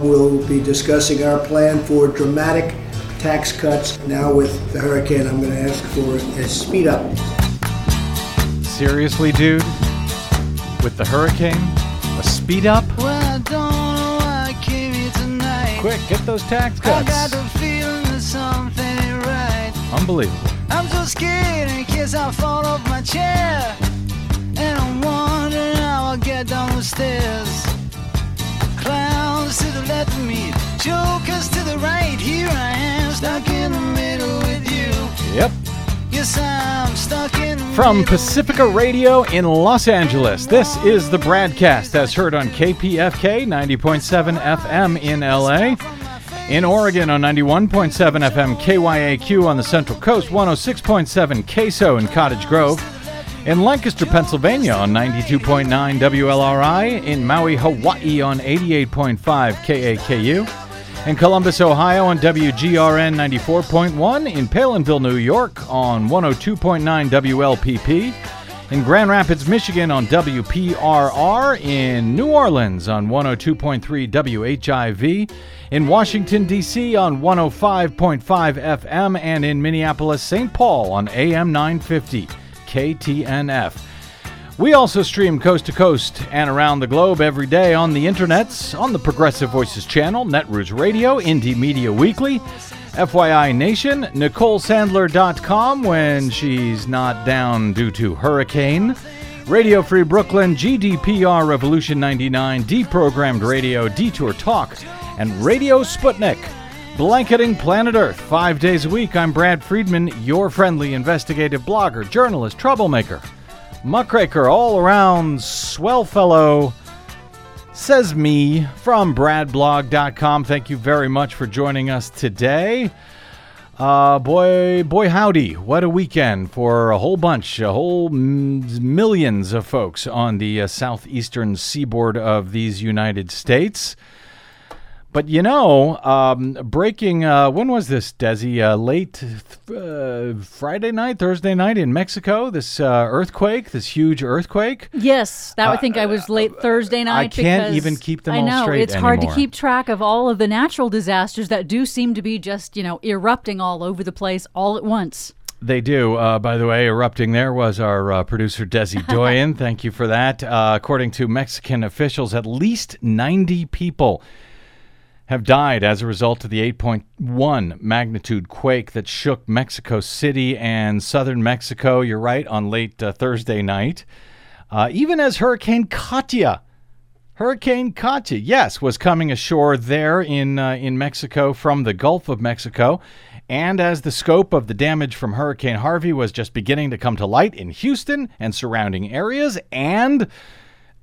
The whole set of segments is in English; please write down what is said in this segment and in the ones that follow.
We'll be discussing our plan for dramatic tax cuts. Now with the hurricane, I'm going to ask for a speed up. Seriously, dude? With the hurricane? A speed up? Well, I don't know why I came here tonight. Quick, get those tax cuts. I got the feeling that something ain't right. Unbelievable. I'm so scared in case I fall off my chair. And I'm wondering how I'll get down the stairs. Clowns to the left of me, jokers to the right. Here I am, stuck in the middle with you. Yep. Yes, I'm stuck in the middle. From Pacifica Radio in Los Angeles, this is the BradCast, as heard on KPFK 90.7 FM in LA. In Oregon on 91.7 FM, KYAQ on the Central Coast, 106.7 KSO in Cottage Grove. In Lancaster, Pennsylvania on 92.9 WLRI. In Maui, Hawaii on 88.5 KAKU. In Columbus, Ohio on WGRN 94.1. In Palinville, New York on 102.9 WLPP. In Grand Rapids, Michigan on WPRR, in New Orleans on 102.3 WHIV, in Washington, D.C. on 105.5 FM, and in Minneapolis, St. Paul on AM 950 KTNF. We also stream coast to coast and around the globe every day on the internets, on the Progressive Voices channel, Netroots Radio, Indie Media Weekly, FYI Nation, NicoleSandler.com when she's not down due to hurricane, Radio Free Brooklyn, GDPR Revolution 99, Deprogrammed Radio, Detour Talk, and Radio Sputnik, blanketing planet Earth 5 days a week. I'm Brad Friedman, your friendly investigative blogger, journalist, troublemaker, muckraker, all-around swell fellow, says me, from bradblog.com. Thank you very much for joining us today. Boy howdy, what a weekend for millions of folks on the southeastern seaboard of these United States. But you know, breaking, when was this, Desi? Late Friday night, Thursday night in Mexico, this earthquake, this huge earthquake? Yes, that I think I was late Thursday night. I can't even keep them all straight anymore. I know, it's hard to keep track of all of the natural disasters that do seem to be just, you know, erupting all over the place all at once. They do. By the way, erupting there was our producer, Desi Doyen. Thank you for that. According to Mexican officials, at least 90 people have died as a result of the 8.1 magnitude quake that shook Mexico City and southern Mexico, you're right, on late Thursday night. Even as Hurricane Katia, yes, was coming ashore there in Mexico from the Gulf of Mexico, and as the scope of the damage from Hurricane Harvey was just beginning to come to light in Houston and surrounding areas, and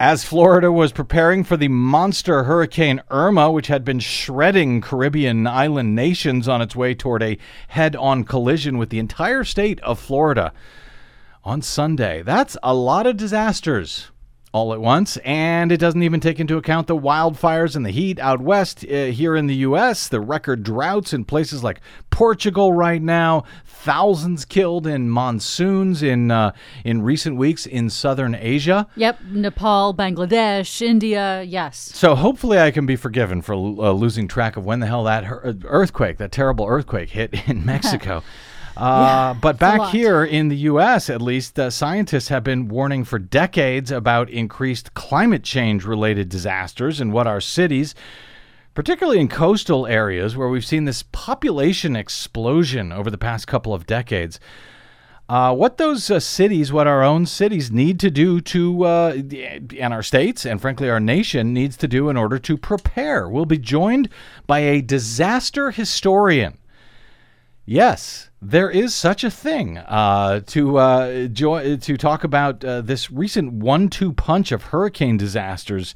as Florida was preparing for the monster Hurricane Irma, which had been shredding Caribbean island nations on its way toward a head-on collision with the entire state of Florida on Sunday. That's a lot of disasters all at once, and it doesn't even take into account the wildfires and the heat out west here in the U.S., the record droughts in places like Portugal right now, thousands killed in monsoons in recent weeks in southern Asia. Yep, Nepal, Bangladesh, India, yes. So hopefully I can be forgiven for losing track of when the hell that earthquake, that terrible earthquake, hit in Mexico. But back here in the U.S., at least, scientists have been warning for decades about increased climate change-related disasters and what our cities, particularly in coastal areas where we've seen this population explosion over the past couple of decades, what our own cities need to do to, and our states, and frankly our nation needs to do in order to prepare. We'll be joined by a disaster historian. Yes, there is such a thing to talk about this recent 1-2 punch of hurricane disasters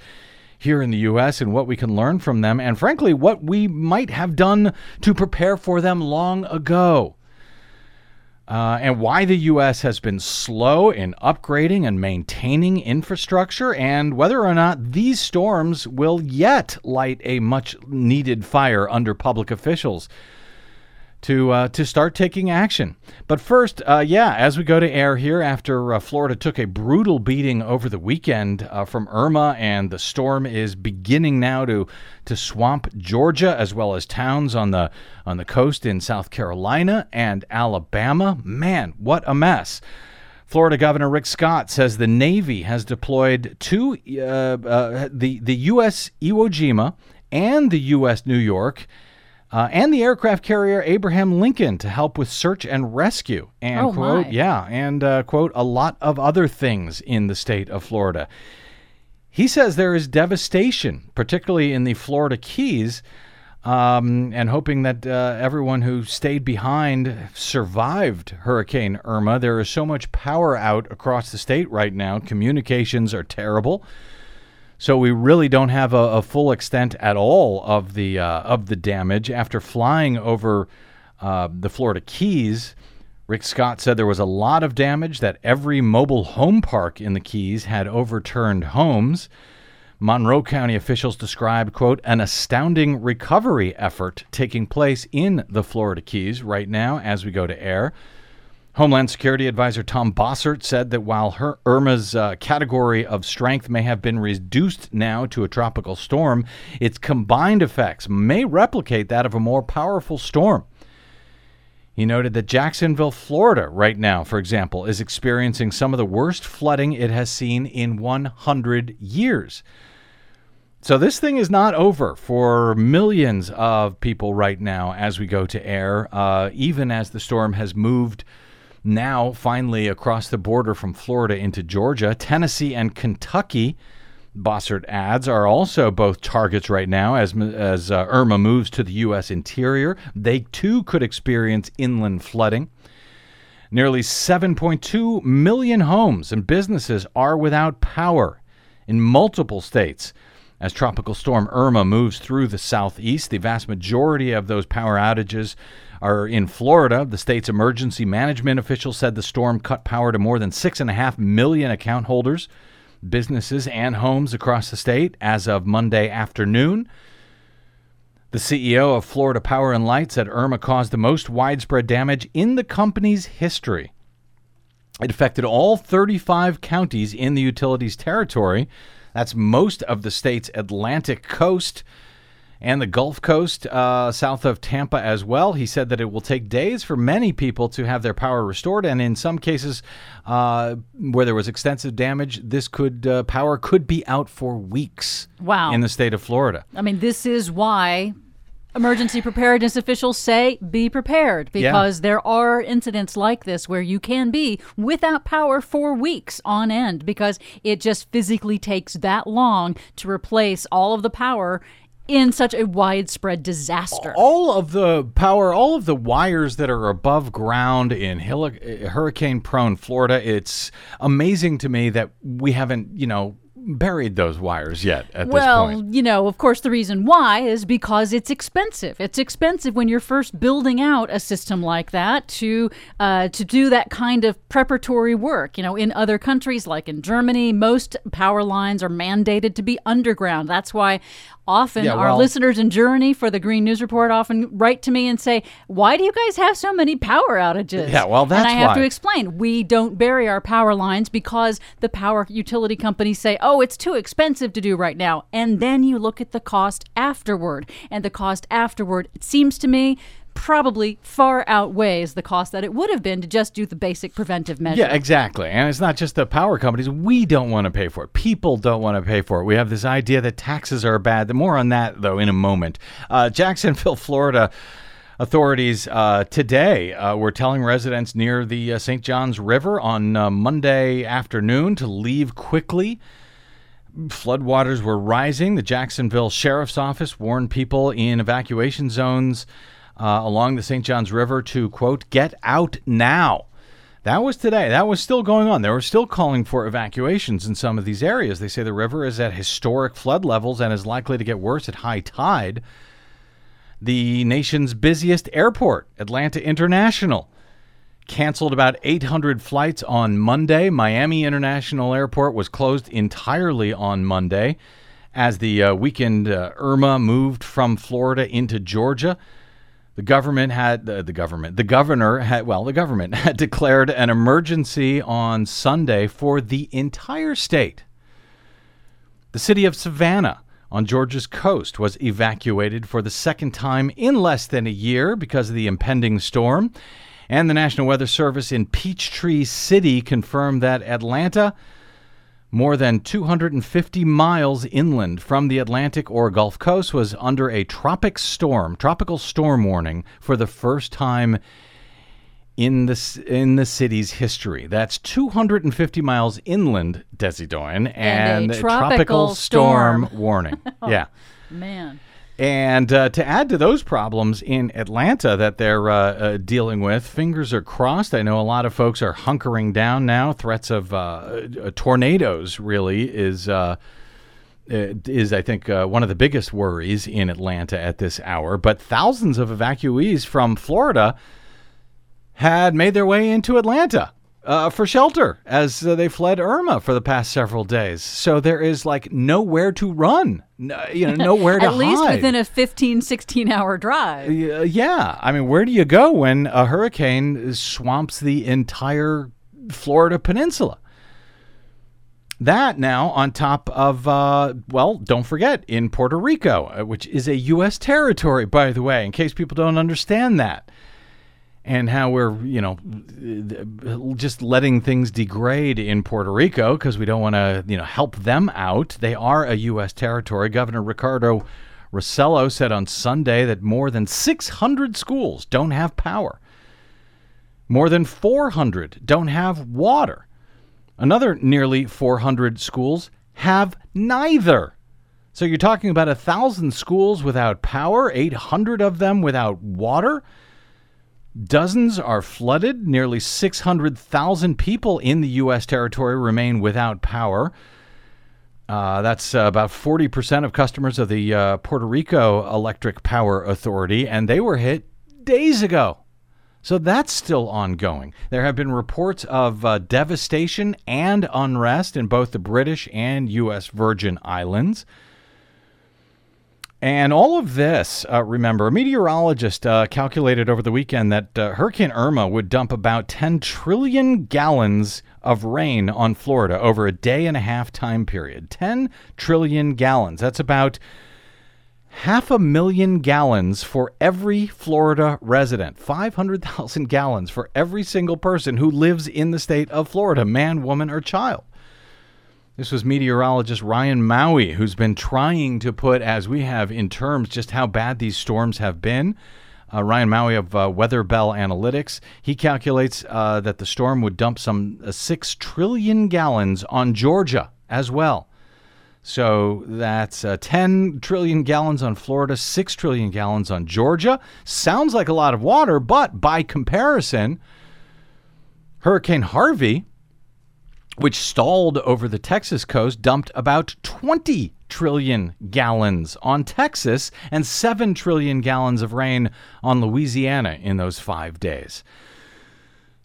here in the U.S. and what we can learn from them, and frankly, what we might have done to prepare for them long ago, and why the U.S. has been slow in upgrading and maintaining infrastructure, and whether or not these storms will yet light a much-needed fire under public officials. to start taking action. But first, as we go to air here after Florida took a brutal beating over the weekend from Irma, and the storm is beginning now to swamp Georgia as well as towns on the coast in South Carolina and Alabama. Man, what a mess. Florida Governor Rick Scott says the Navy has deployed the U.S. Iwo Jima and the U.S. New York and the aircraft carrier Abraham Lincoln to help with search and rescue. And, quote, a lot of other things in the state of Florida. He says there is devastation, particularly in the Florida Keys, and hoping that everyone who stayed behind survived Hurricane Irma. There is so much power out across the state right now. Communications are terrible. So we really don't have a full extent at all of the damage. After flying over the Florida Keys, Rick Scott said there was a lot of damage, that every mobile home park in the Keys had overturned homes. Monroe County officials described, quote, an astounding recovery effort taking place in the Florida Keys right now as we go to air. Homeland Security Advisor Tom Bossert said that while Irma's category of strength may have been reduced now to a tropical storm, its combined effects may replicate that of a more powerful storm. He noted that Jacksonville, Florida, right now, for example, is experiencing some of the worst flooding it has seen in 100 years. So this thing is not over for millions of people right now as we go to air, even as the storm has moved now finally across the border from Florida into Georgia. Tennessee and Kentucky, Bossert adds, are also both targets right now as Irma moves to the U.S. interior. They too could experience inland flooding. Nearly 7.2 million homes and businesses are without power in multiple states. As Tropical Storm Irma moves through the southeast, the vast majority of those power outages are in Florida. The state's emergency management officials said the storm cut power to more than 6.5 million account holders, businesses, and homes across the state as of Monday afternoon. The CEO of Florida Power and Light said Irma caused the most widespread damage in the company's history. It affected all 35 counties in the utility's territory. That's most of the state's Atlantic coast and the Gulf Coast, south of Tampa as well. He said that it will take days for many people to have their power restored, and in some cases where there was extensive damage, this could power could be out for weeks. Wow. In the state of Florida. I mean, this is why emergency preparedness officials say be prepared, because there are incidents like this where you can be without power for weeks on end because it just physically takes that long to replace all of the power in such a widespread disaster. All of the power, all of the wires that are above ground in hurricane-prone Florida, it's amazing to me that we haven't, buried those wires yet at this point. Well, of course, the reason why is because it's expensive. It's expensive when you're first building out a system like that to do that kind of preparatory work. In other countries, like in Germany, most power lines are mandated to be underground. That's why often our listeners in Germany for the Green News Report often write to me and say, why do you guys have so many power outages? Yeah, well, that's why. And I have to explain, we don't bury our power lines because the power utility companies say, oh, it's too expensive to do right now. And then you look at the cost afterward. And the cost afterward, it seems to me, probably far outweighs the cost that it would have been to just do the basic preventive measures. Yeah, exactly. And it's not just the power companies. We don't want to pay for it. People don't want to pay for it. We have this idea that taxes are bad. More on that, though, in a moment. Jacksonville, Florida authorities today were telling residents near the St. Johns River on Monday afternoon to leave quickly. Floodwaters were rising. The Jacksonville Sheriff's Office warned people in evacuation zones along the St. Johns River to, quote, get out now. That was today. That was still going on. They were still calling for evacuations in some of these areas. They say the river is at historic flood levels and is likely to get worse at high tide. The nation's busiest airport, Atlanta International, canceled about 800 flights on Monday. Miami International Airport was closed entirely on Monday as the weekend Irma moved from Florida into Georgia. The governor had declared an emergency on Sunday for the entire state. The city of Savannah on Georgia's coast was evacuated for the second time in less than a year because of the impending storm. And the National Weather Service in Peachtree City confirmed that Atlanta, more than 250 miles inland from the Atlantic or Gulf Coast, was under a tropical storm warning for the first time in the city's history. That's 250 miles inland, Desi Doyen, and a tropical storm warning. Oh, yeah, man. And to add to those problems in Atlanta that they're dealing with, fingers are crossed. I know a lot of folks are hunkering down now. Threats of tornadoes really is, I think, one of the biggest worries in Atlanta at this hour. But thousands of evacuees from Florida had made their way into Atlanta for shelter as they fled Irma for the past several days. So there is like nowhere to run, nowhere to hide. At least within a 15, 16-hour drive. Yeah. I mean, where do you go when a hurricane swamps the entire Florida peninsula? That now on top of, don't forget, in Puerto Rico, which is a U.S. territory, by the way, in case people don't understand that. And how we're, just letting things degrade in Puerto Rico because we don't want to, help them out. They are a U.S. territory. Governor Ricardo Rossello said on Sunday that more than 600 schools don't have power. More than 400 don't have water. Another nearly 400 schools have neither. So you're talking about 1,000 schools without power, 800 of them without water. Dozens are flooded. Nearly 600,000 people in the U.S. territory remain without power. That's about 40% of customers of the Puerto Rico Electric Power Authority, and they were hit days ago. So that's still ongoing. There have been reports of devastation and unrest in both the British and U.S. Virgin Islands. And all of this, remember, a meteorologist calculated over the weekend that Hurricane Irma would dump about 10 trillion gallons of rain on Florida over a day and a half time period. 10 trillion gallons. That's about 500,000 gallons for every Florida resident. 500,000 gallons for every single person who lives in the state of Florida, man, woman, or child. This was meteorologist Ryan Maue, who's been trying to put, as we have, in terms just how bad these storms have been. Ryan Maue of Weather Bell Analytics, he calculates that the storm would dump some 6 trillion gallons on Georgia as well. So that's 10 trillion gallons on Florida, 6 trillion gallons on Georgia. Sounds like a lot of water, but by comparison, Hurricane Harvey, which stalled over the Texas coast, dumped about 20 trillion gallons on Texas and 7 trillion gallons of rain on Louisiana in those 5 days.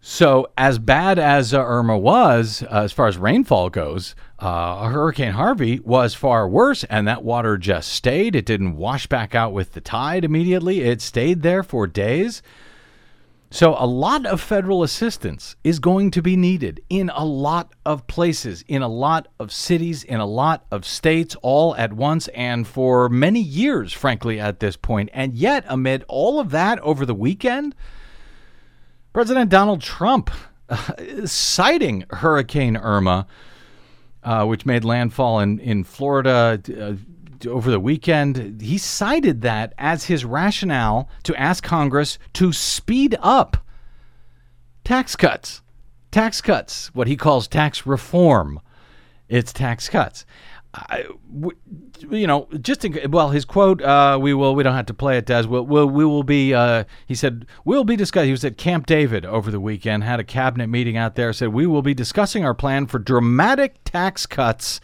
So as bad as Irma was, as far as rainfall goes, Hurricane Harvey was far worse, and that water just stayed. It didn't wash back out with the tide immediately. It stayed there for days. So a lot of federal assistance is going to be needed in a lot of places, in a lot of cities, in a lot of states, all at once and for many years, frankly, at this point. And yet, amid all of that over the weekend, President Donald Trump citing Hurricane Irma, which made landfall in Florida over the weekend, he cited that as his rationale to ask Congress to speed up tax cuts, what he calls tax reform. It's tax cuts. His quote, we don't have to play it, Des. He was at Camp David over the weekend, had a cabinet meeting out there, said, we will be discussing our plan for dramatic tax cuts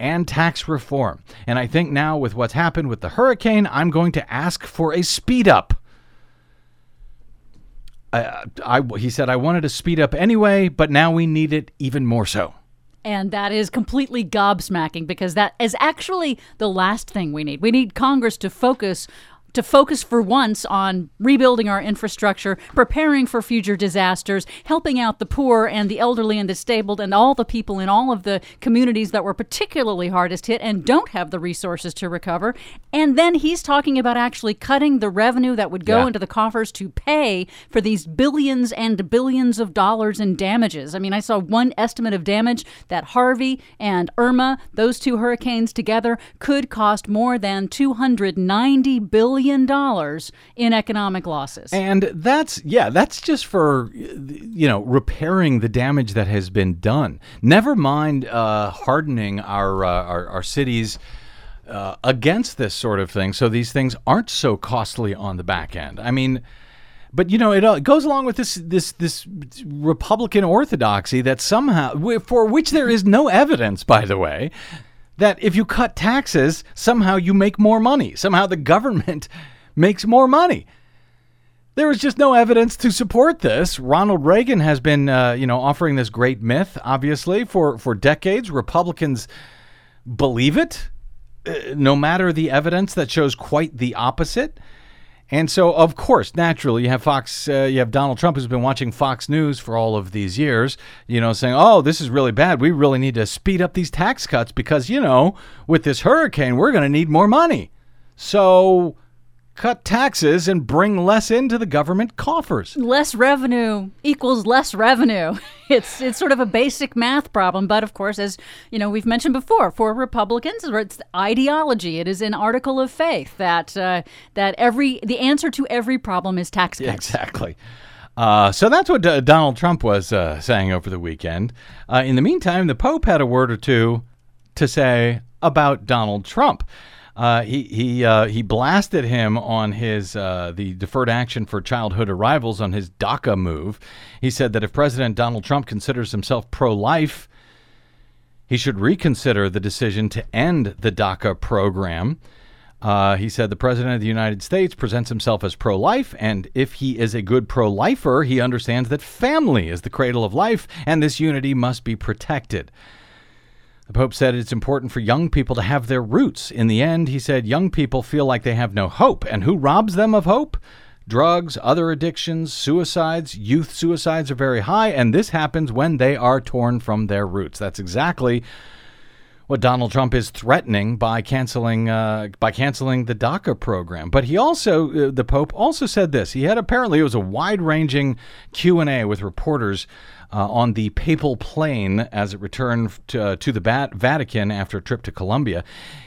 and tax reform. And I think now with what's happened with the hurricane, I'm going to ask for a speed up. He said, I wanted to speed up anyway, but now we need it even more so. And that is completely gobsmacking because that is actually the last thing we need. We need Congress to focus to focus for once on rebuilding our infrastructure, preparing for future disasters, helping out the poor and the elderly and the disabled and all the people in all of the communities that were particularly hardest hit and don't have the resources to recover. And then he's talking about actually cutting the revenue that would go into the coffers to pay for these billions and billions of dollars in damages. I mean, I saw one estimate of damage that Harvey and Irma, those two hurricanes together, could cost more than $290 billion in economic losses. And that's just for, repairing the damage that has been done. Never mind hardening our cities against this sort of thing, so these things aren't so costly on the back end. I mean, but it goes along with this Republican orthodoxy that somehow, for which there is no evidence, by the way, that if you cut taxes, somehow you make more money. Somehow the government makes more money. There is just no evidence to support this. Ronald Reagan has been, offering this great myth, obviously, for decades. Republicans believe it, no matter the evidence that shows quite the opposite. And so, of course, naturally, you have Donald Trump, who's been watching Fox News for all of these years, saying, oh, this is really bad. We really need to speed up these tax cuts because, with this hurricane, we're going to need more money. So cut taxes and bring less into the government coffers. Less revenue equals less revenue. It's sort of a basic math problem. But of course, as we've mentioned before, for Republicans, it's ideology. It is an article of faith that the answer to every problem is tax cuts. Exactly. So that's what Donald Trump was saying over the weekend. In the meantime, the Pope had a word or two to say about Donald Trump. He blasted him on his the deferred action for childhood arrivals on his DACA move. He said that if President Donald Trump considers himself pro-life, he should reconsider the decision to end the DACA program. He said the President of the United States presents himself as pro-life, and if he is a good pro-lifer, he understands that family is the cradle of life, and this unity must be protected. The Pope said it's important for young people to have their roots. In the end, he said, young people feel like they have no hope. And who robs them of hope? Drugs, other addictions, suicides. Youth suicides are very high, and this happens when they are torn from their roots. That's exactly what Donald Trump is threatening by canceling the DACA program. But he also, the Pope also said this. He had apparently, it was a wide-ranging Q&A with reporters on the papal plane as it returned to the Vatican after a trip to Colombia.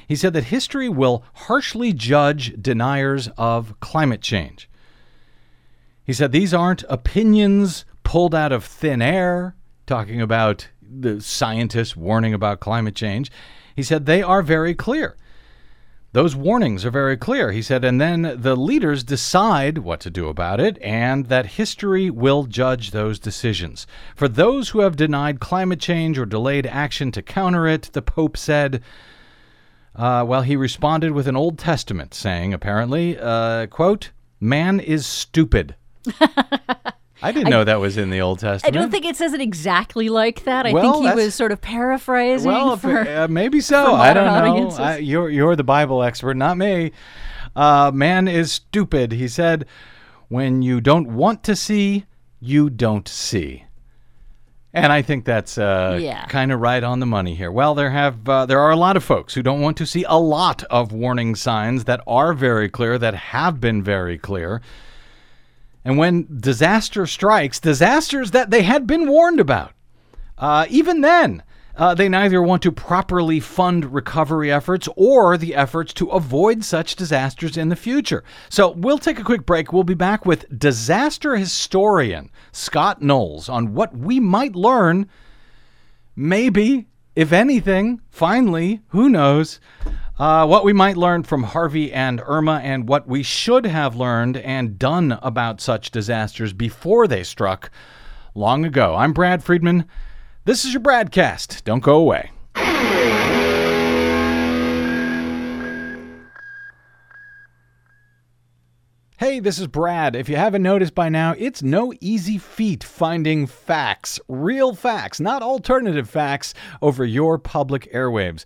He said that history will harshly judge deniers of climate change. He said these aren't opinions pulled out of thin air, talking about the scientists warning about climate change. He said they are very clear. Those warnings are very clear, he said, and then the leaders decide what to do about it and that history will judge those decisions. For those who have denied climate change or delayed action to counter it, the Pope said, he responded with an Old Testament saying, apparently, quote, man is stupid. I didn't know that was in the Old Testament. I don't think it says it exactly like that. I think he was sort of paraphrasing. Well, maybe so. I don't know. You're the Bible expert, not me. Man is stupid. He said, when you don't want to see, you don't see. And I think that's kind of right on the money here. Well, there are a lot of folks who don't want to see a lot of warning signs that are very clear, that have been very clear. And when disaster strikes, disasters that they had been warned about, even then, they neither want to properly fund recovery efforts or the efforts to avoid such disasters in the future. So we'll take a quick break. We'll be back with disaster historian Scott Knowles on what we might learn, maybe, if anything, finally, who knows, what we might learn from Harvey and Irma and what we should have learned and done about such disasters before they struck long ago. I'm Brad Friedman. This is your BradCast. Don't go away. Hey, this is Brad. If you haven't noticed by now, it's no easy feat finding facts, real facts, not alternative facts, over your public airwaves.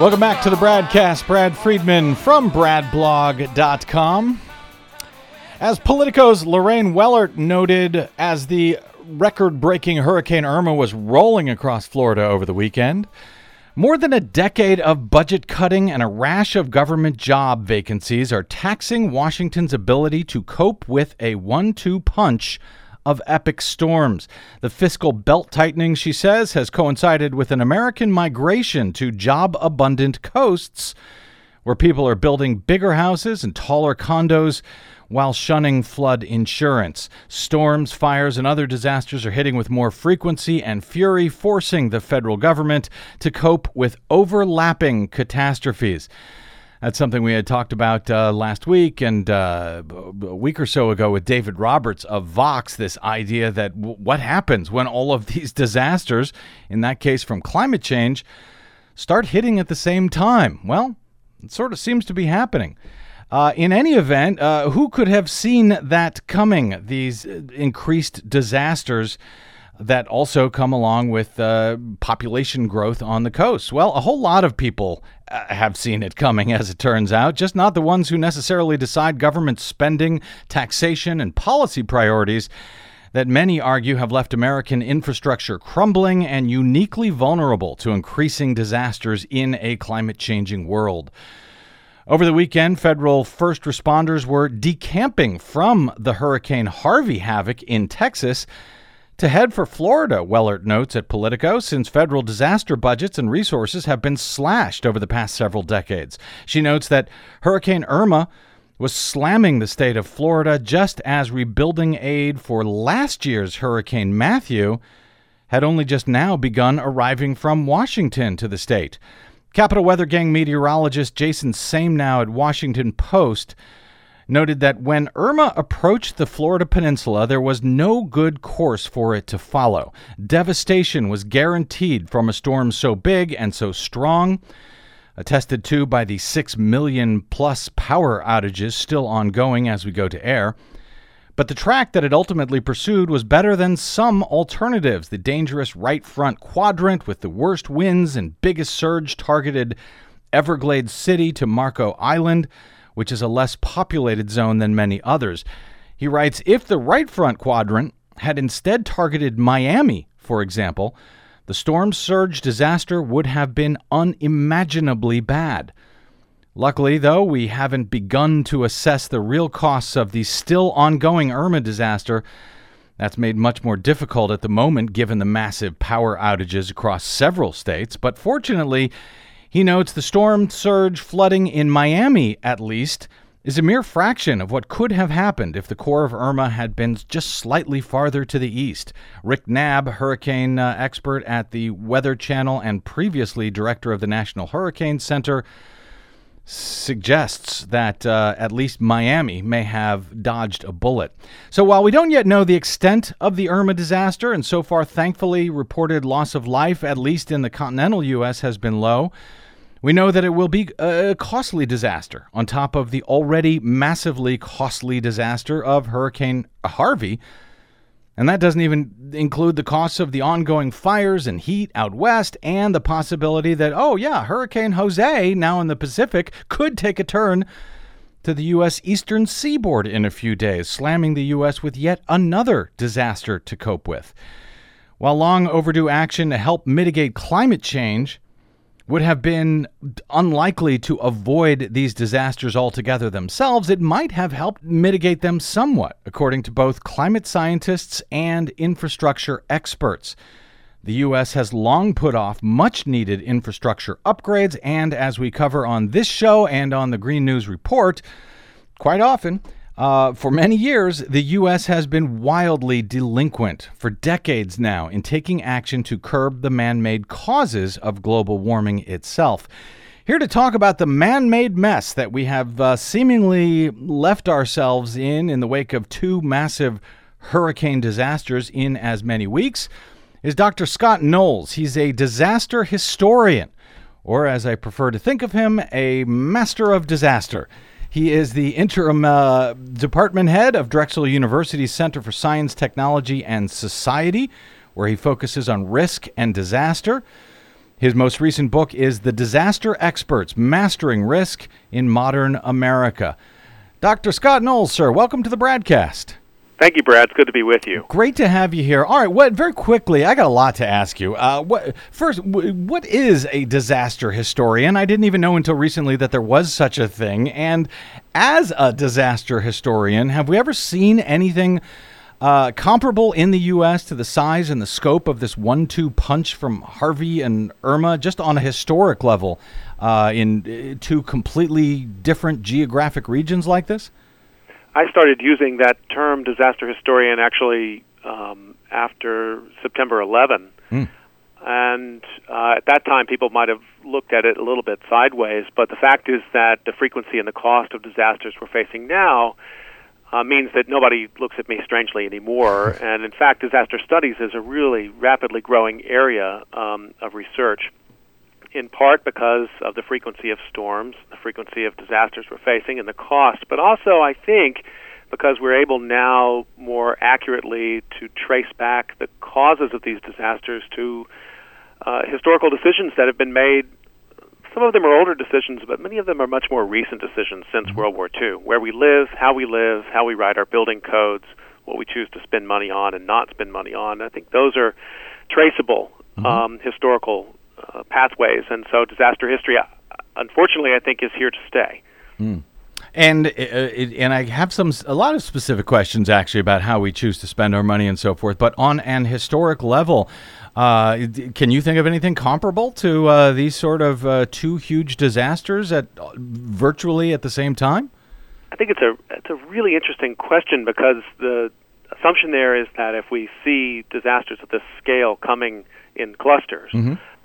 Welcome back to the BradCast. Brad Friedman from bradblog.com. As Politico's Lorraine Wellert noted, as the record-breaking Hurricane Irma was rolling across Florida over the weekend, more than a decade of budget cutting and a rash of government job vacancies are taxing Washington's ability to cope with a 1-2 punch of epic storms. The fiscal belt tightening, she says, has coincided with an American migration to job-abundant coasts where people are building bigger houses and taller condos while shunning flood insurance. Storms, fires, and other disasters are hitting with more frequency and fury, forcing the federal government to cope with overlapping catastrophes. That's something we had talked about last week and a week or so ago with David Roberts of Vox, this idea that what happens when all of these disasters, in that case from climate change, start hitting at the same time. Well, it sort of seems to be happening. In any event, who could have seen that coming, these increased disasters that also come along with population growth on the coast? Well, a whole lot of people have seen it coming, as it turns out, just not the ones who necessarily decide government spending, taxation, and policy priorities that many argue have left American infrastructure crumbling and uniquely vulnerable to increasing disasters in a climate-changing world. Over the weekend, federal first responders were decamping from the Hurricane Harvey havoc in Texas to head for Florida, Wellert notes at Politico, since federal disaster budgets and resources have been slashed over the past several decades. She notes that Hurricane Irma was slamming the state of Florida just as rebuilding aid for last year's Hurricane Matthew had only just now begun arriving from Washington to the state. Capital Weather Gang meteorologist Jason Samenow at Washington Post noted that when Irma approached the Florida peninsula, there was no good course for it to follow. Devastation was guaranteed from a storm so big and so strong, attested to by the 6 million-plus power outages still ongoing as we go to air. But the track that it ultimately pursued was better than some alternatives. The dangerous right front quadrant with the worst winds and biggest surge targeted Everglades City to Marco Island, which is a less populated zone than many others. He writes, if the right front quadrant had instead targeted Miami, for example, the storm surge disaster would have been unimaginably bad. Luckily, though, we haven't begun to assess the real costs of the still ongoing Irma disaster. That's made much more difficult at the moment, given the massive power outages across several states. But fortunately, he notes, the storm surge flooding in Miami, at least, is a mere fraction of what could have happened if the core of Irma had been just slightly farther to the east. Rick Nabb, hurricane expert at the Weather Channel and previously director of the National Hurricane Center, suggests that at least Miami may have dodged a bullet. So while we don't yet know the extent of the Irma disaster, and so far, thankfully, reported loss of life, at least in the continental U.S., has been low, we know that it will be a costly disaster on top of the already massively costly disaster of Hurricane Harvey, And that doesn't even include the costs of the ongoing fires and heat out west and the possibility that, oh yeah, Hurricane Jose, now in the Pacific, could take a turn to the U.S. eastern seaboard in a few days, slamming the U.S. with yet another disaster to cope with. While long overdue action to help mitigate climate change would have been unlikely to avoid these disasters altogether themselves, it might have helped mitigate them somewhat, according to both climate scientists and infrastructure experts. The U.S. has long put off much-needed infrastructure upgrades, and as we cover on this show and on the Green News Report, quite often, for many years, the U.S. has been wildly delinquent for decades now in taking action to curb the man-made causes of global warming itself. Here to talk about the man-made mess that we have seemingly left ourselves in the wake of two massive hurricane disasters in as many weeks, is Dr. Scott Knowles. He's a disaster historian, or as I prefer to think of him, a master of disaster. He is the interim department head of Drexel University's Center for Science, Technology, and Society, where he focuses on risk and disaster. His most recent book is The Disaster Experts, Mastering Risk in Modern America. Dr. Scott Knowles, sir, welcome to the BradCast. Thank you, Brad. It's good to be with you. Great to have you here. All right, very quickly, I got a lot to ask you. What is a disaster historian? I didn't even know until recently that there was such a thing. And as a disaster historian, have we ever seen anything comparable in the U.S. to the size and the scope of this 1-2 punch from Harvey and Irma, just on a historic level, in two completely different geographic regions like this? I started using that term, disaster historian, actually after September 11. And at that time, people might have looked at it a little bit sideways, but the fact is that the frequency and the cost of disasters we're facing now means that nobody looks at me strangely anymore. And in fact, disaster studies is a really rapidly growing area of research, in part because of the frequency of storms, the frequency of disasters we're facing, and the cost, but also, I think, because we're able now more accurately to trace back the causes of these disasters to historical decisions that have been made. Some of them are older decisions, but many of them are much more recent decisions since World War II, where we live, how we write our building codes, what we choose to spend money on and not spend money on. I think those are traceable historical pathways, and so disaster history, unfortunately, I think, is here to stay. And I have a lot of specific questions actually about how we choose to spend our money and so forth. But on an historic level, can you think of anything comparable to these sort of two huge disasters at virtually at the same time? I think it's a really interesting question, because the assumption there is that if we see disasters of this scale coming in clusters,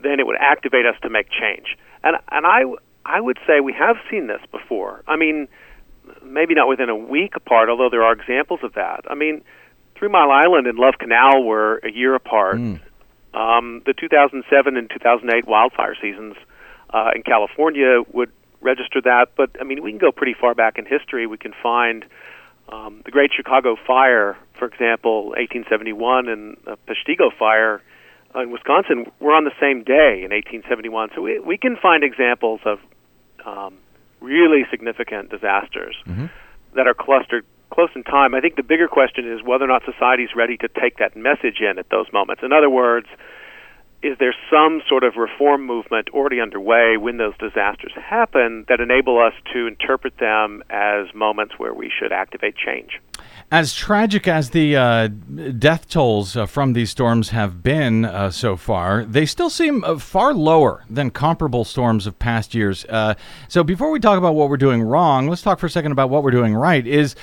then it would activate us to make change. And I would say we have seen this before. I mean, maybe not within a week apart, although there are examples of that. I mean, 3 Mile Island and Love Canal were a year apart. The 2007 and 2008 wildfire seasons in California would register that. But, I mean, we can go pretty far back in history. We can find the Great Chicago Fire, for example, 1871, and the Peshtigo Fire in Wisconsin were on the same day in 1871. So we can find examples of really significant disasters that are clustered close in time. I think the bigger question is whether or not society is ready to take that message in at those moments. In other words, is there some sort of reform movement already underway when those disasters happen that enable us to interpret them as moments where we should activate change? As tragic as the death tolls from these storms have been so far, they still seem far lower than comparable storms of past years. So before we talk about what we're doing wrong, let's talk for a second about what we're doing right. Is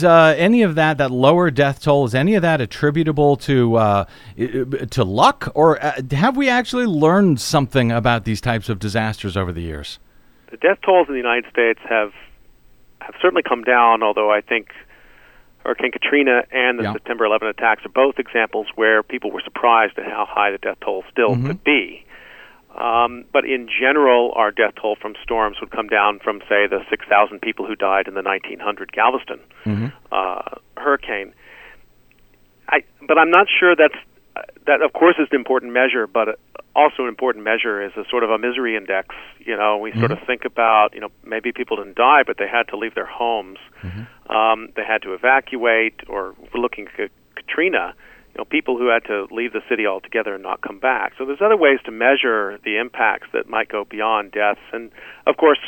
any of that lower death toll, is any of that attributable to luck, or have we actually learned something about these types of disasters over the years? The death tolls in the United States have certainly come down, although I think Hurricane Katrina and the September 11 attacks are both examples where people were surprised at how high the death toll still could be. But in general, our death toll from storms would come down from, say, the 6,000 people who died in the 1900 Galveston hurricane. But I'm not sure that of course is an important measure, but also an important measure is a sort of a misery index. You know, we sort of think about, you know, maybe people didn't die, but they had to leave their homes. They had to evacuate, or we're looking at Katrina, you know, people who had to leave the city altogether and not come back. So there's other ways to measure the impacts that might go beyond deaths. And, of course,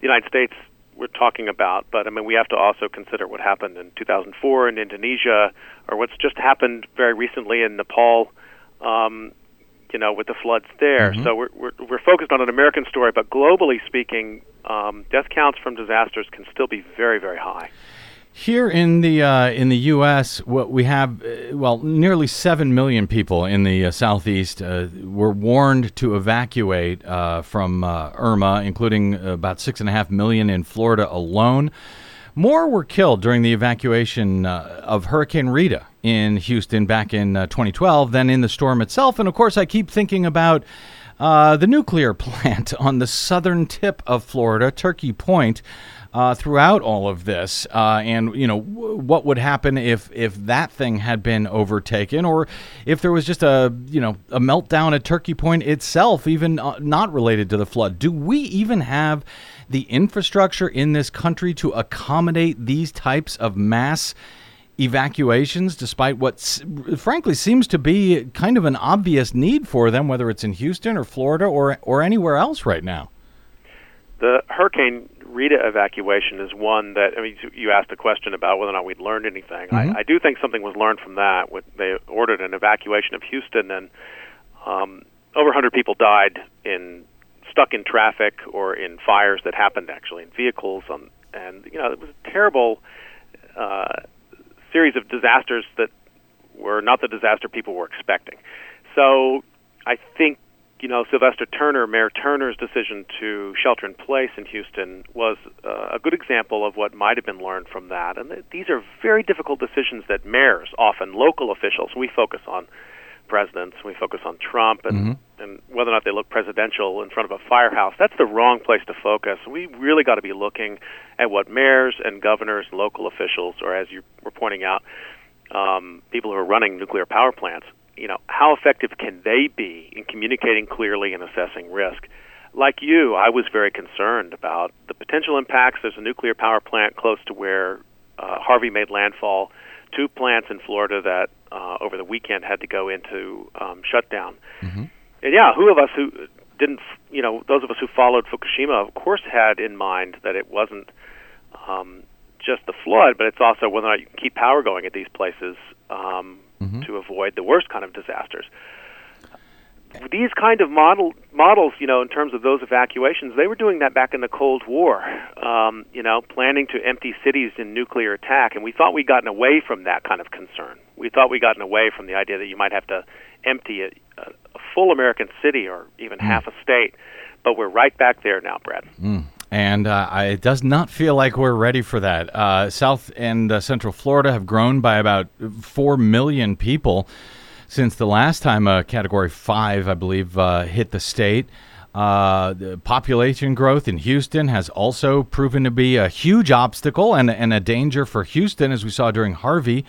the United States we're talking about, but, I mean, we have to also consider what happened in 2004 in Indonesia, or what's just happened very recently in Nepal, you know, with the floods there. So we're focused on an American story, but globally speaking, death counts from disasters can still be very, very high. Here in the U.S., what we have, well, nearly 7 million people in the southeast were warned to evacuate from Irma, including about 6.5 million in Florida alone. More were killed during the evacuation of Hurricane Rita in Houston back in 2012 than in the storm itself. And of course, I keep thinking about the nuclear plant on the southern tip of Florida, Turkey Point. Throughout all of this, and you know what would happen if that thing had been overtaken, or if there was just a meltdown at Turkey Point itself, even not related to the flood. Do we even have the infrastructure in this country to accommodate these types of mass evacuations, despite what frankly seems to be kind of an obvious need for them, whether it's in Houston or Florida or anywhere else right now? The Hurricane Rita evacuation is one that, I mean, you asked a question about whether or not we'd learned anything. I do think something was learned from that. They ordered an evacuation of Houston, and over 100 people died stuck in traffic or in fires that happened actually in vehicles. And, you know, it was a terrible series of disasters that were not the disaster people were expecting. So I think, you know, Sylvester Turner, Mayor Turner's decision to shelter in place in Houston was a good example of what might have been learned from that. And these are very difficult decisions that mayors, often local officials, we focus on presidents, we focus on Trump, and whether or not they look presidential in front of a firehouse. That's the wrong place to focus. We really got to be looking at what mayors and governors, local officials, or as you were pointing out, people who are running nuclear power plants, you know, how effective can they be in communicating clearly and assessing risk? Like you, I was very concerned about the potential impacts. There's a nuclear power plant close to where Harvey made landfall, 2 plants in Florida that over the weekend had to go into shutdown. And yeah, who of us who didn't, you know, those of us who followed Fukushima, of course, had in mind that it wasn't just the flood, but it's also whether or not you can keep power going at these places to avoid the worst kind of disasters. These kind of models, you know, in terms of those evacuations, they were doing that back in the Cold War, you know, planning to empty cities in nuclear attack, and we thought we'd gotten away from that kind of concern. We thought we'd gotten away from the idea that you might have to empty a full American city or even half a state, but we're right back there now, Brad. And it does not feel like we're ready for that. South and Central Florida have grown by about 4 million people since the last time a Category 5, I believe, hit the state. The population growth in Houston has also proven to be a huge obstacle and a danger for Houston, as we saw during Harvey.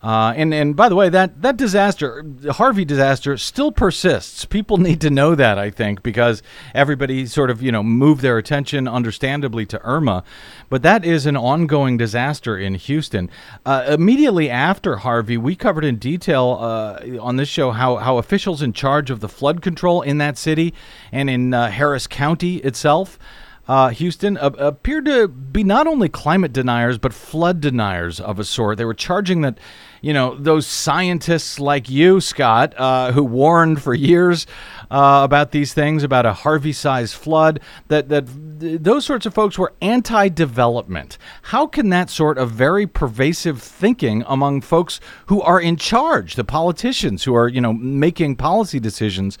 And by the way, that disaster, the Harvey disaster, still persists. People need to know that, I think, because everybody sort of, you know, moved their attention, understandably, to Irma. But that is an ongoing disaster in Houston. Immediately after Harvey, we covered in detail on this show how officials in charge of the flood control in that city and in Harris County itself, Houston, appeared to be not only climate deniers, but flood deniers of a sort. They were charging that, you know, those scientists like you, Scott, who warned for years about these things, about a Harvey-sized flood, that those sorts of folks were anti-development. How can that sort of very pervasive thinking among folks who are in charge, the politicians who are, you know, making policy decisions,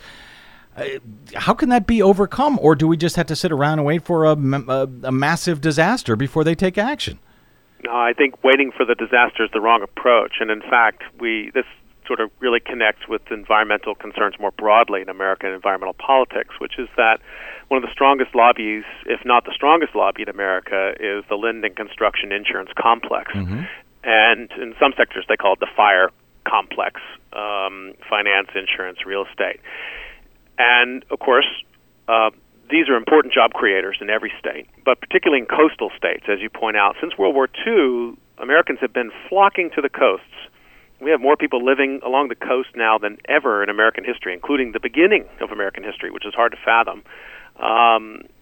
how can that be overcome? Or do we just have to sit around and wait for a massive disaster before they take action? No, I think waiting for the disaster is the wrong approach. And in fact, this sort of really connects with environmental concerns more broadly in American environmental politics, which is that one of the strongest lobbies, if not the strongest lobby in America, is the Linden Construction Insurance Complex. And in some sectors, they call it the fire complex, finance, insurance, real estate. And, of course, these are important job creators in every state, but particularly in coastal states, as you point out. Since World War II, Americans have been flocking to the coasts. We have more people living along the coast now than ever in American history, including the beginning of American history, which is hard to fathom.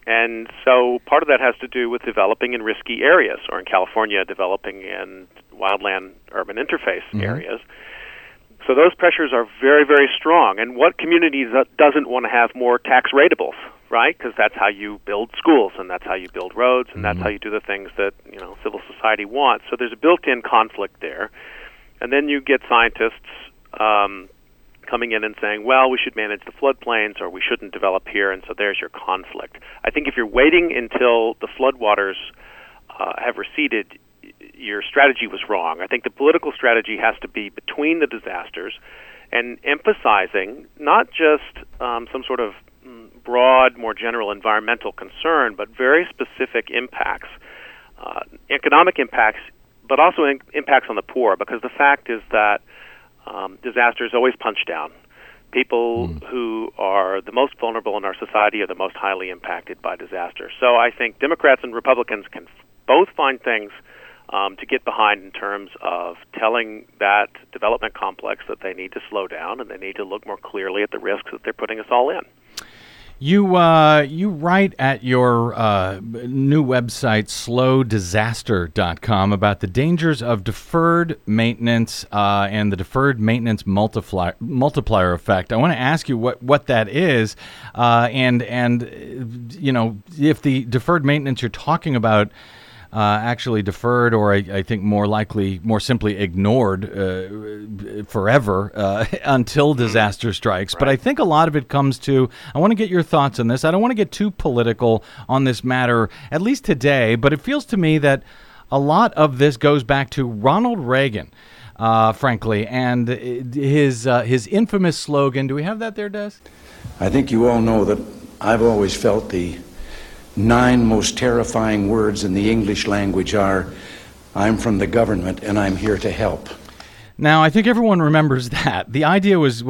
And so part of that has to do with developing in risky areas, or in California, developing in wildland-urban interface areas. So those pressures are very, very strong. And what community doesn't want to have more tax rateables, right? Because that's how you build schools, and that's how you build roads, and that's how you do the things that, you know, civil society wants. So there's a built-in conflict there. And then you get scientists coming in and saying, well, we should manage the floodplains, or we shouldn't develop here, and so there's your conflict. I think if you're waiting until the floodwaters have receded, your strategy was wrong. I think the political strategy has to be between the disasters and emphasizing not just some sort of broad, more general environmental concern, but very specific impacts, economic impacts, but also impacts on the poor, because the fact is that disasters always punch down. People who are the most vulnerable in our society are the most highly impacted by disaster. So I think Democrats and Republicans can both find things to get behind in terms of telling that development complex that they need to slow down and they need to look more clearly at the risks that they're putting us all in. You write at your new website, SlowDisaster.com, about the dangers of deferred maintenance and the deferred maintenance multiplier effect. I want to ask you what that is, and you know, if the deferred maintenance you're talking about actually deferred, or I think more likely, more simply ignored forever until disaster strikes. Right. But I think a lot of it comes to, I want to get your thoughts on this. I don't want to get too political on this matter, at least today, but it feels to me that a lot of this goes back to Ronald Reagan, frankly, and his infamous slogan. Do we have that there, Des? I think you all know that I've always felt the 9 most terrifying words in the English language are, I'm from the government and I'm here to help. Now, I think everyone remembers that. The idea was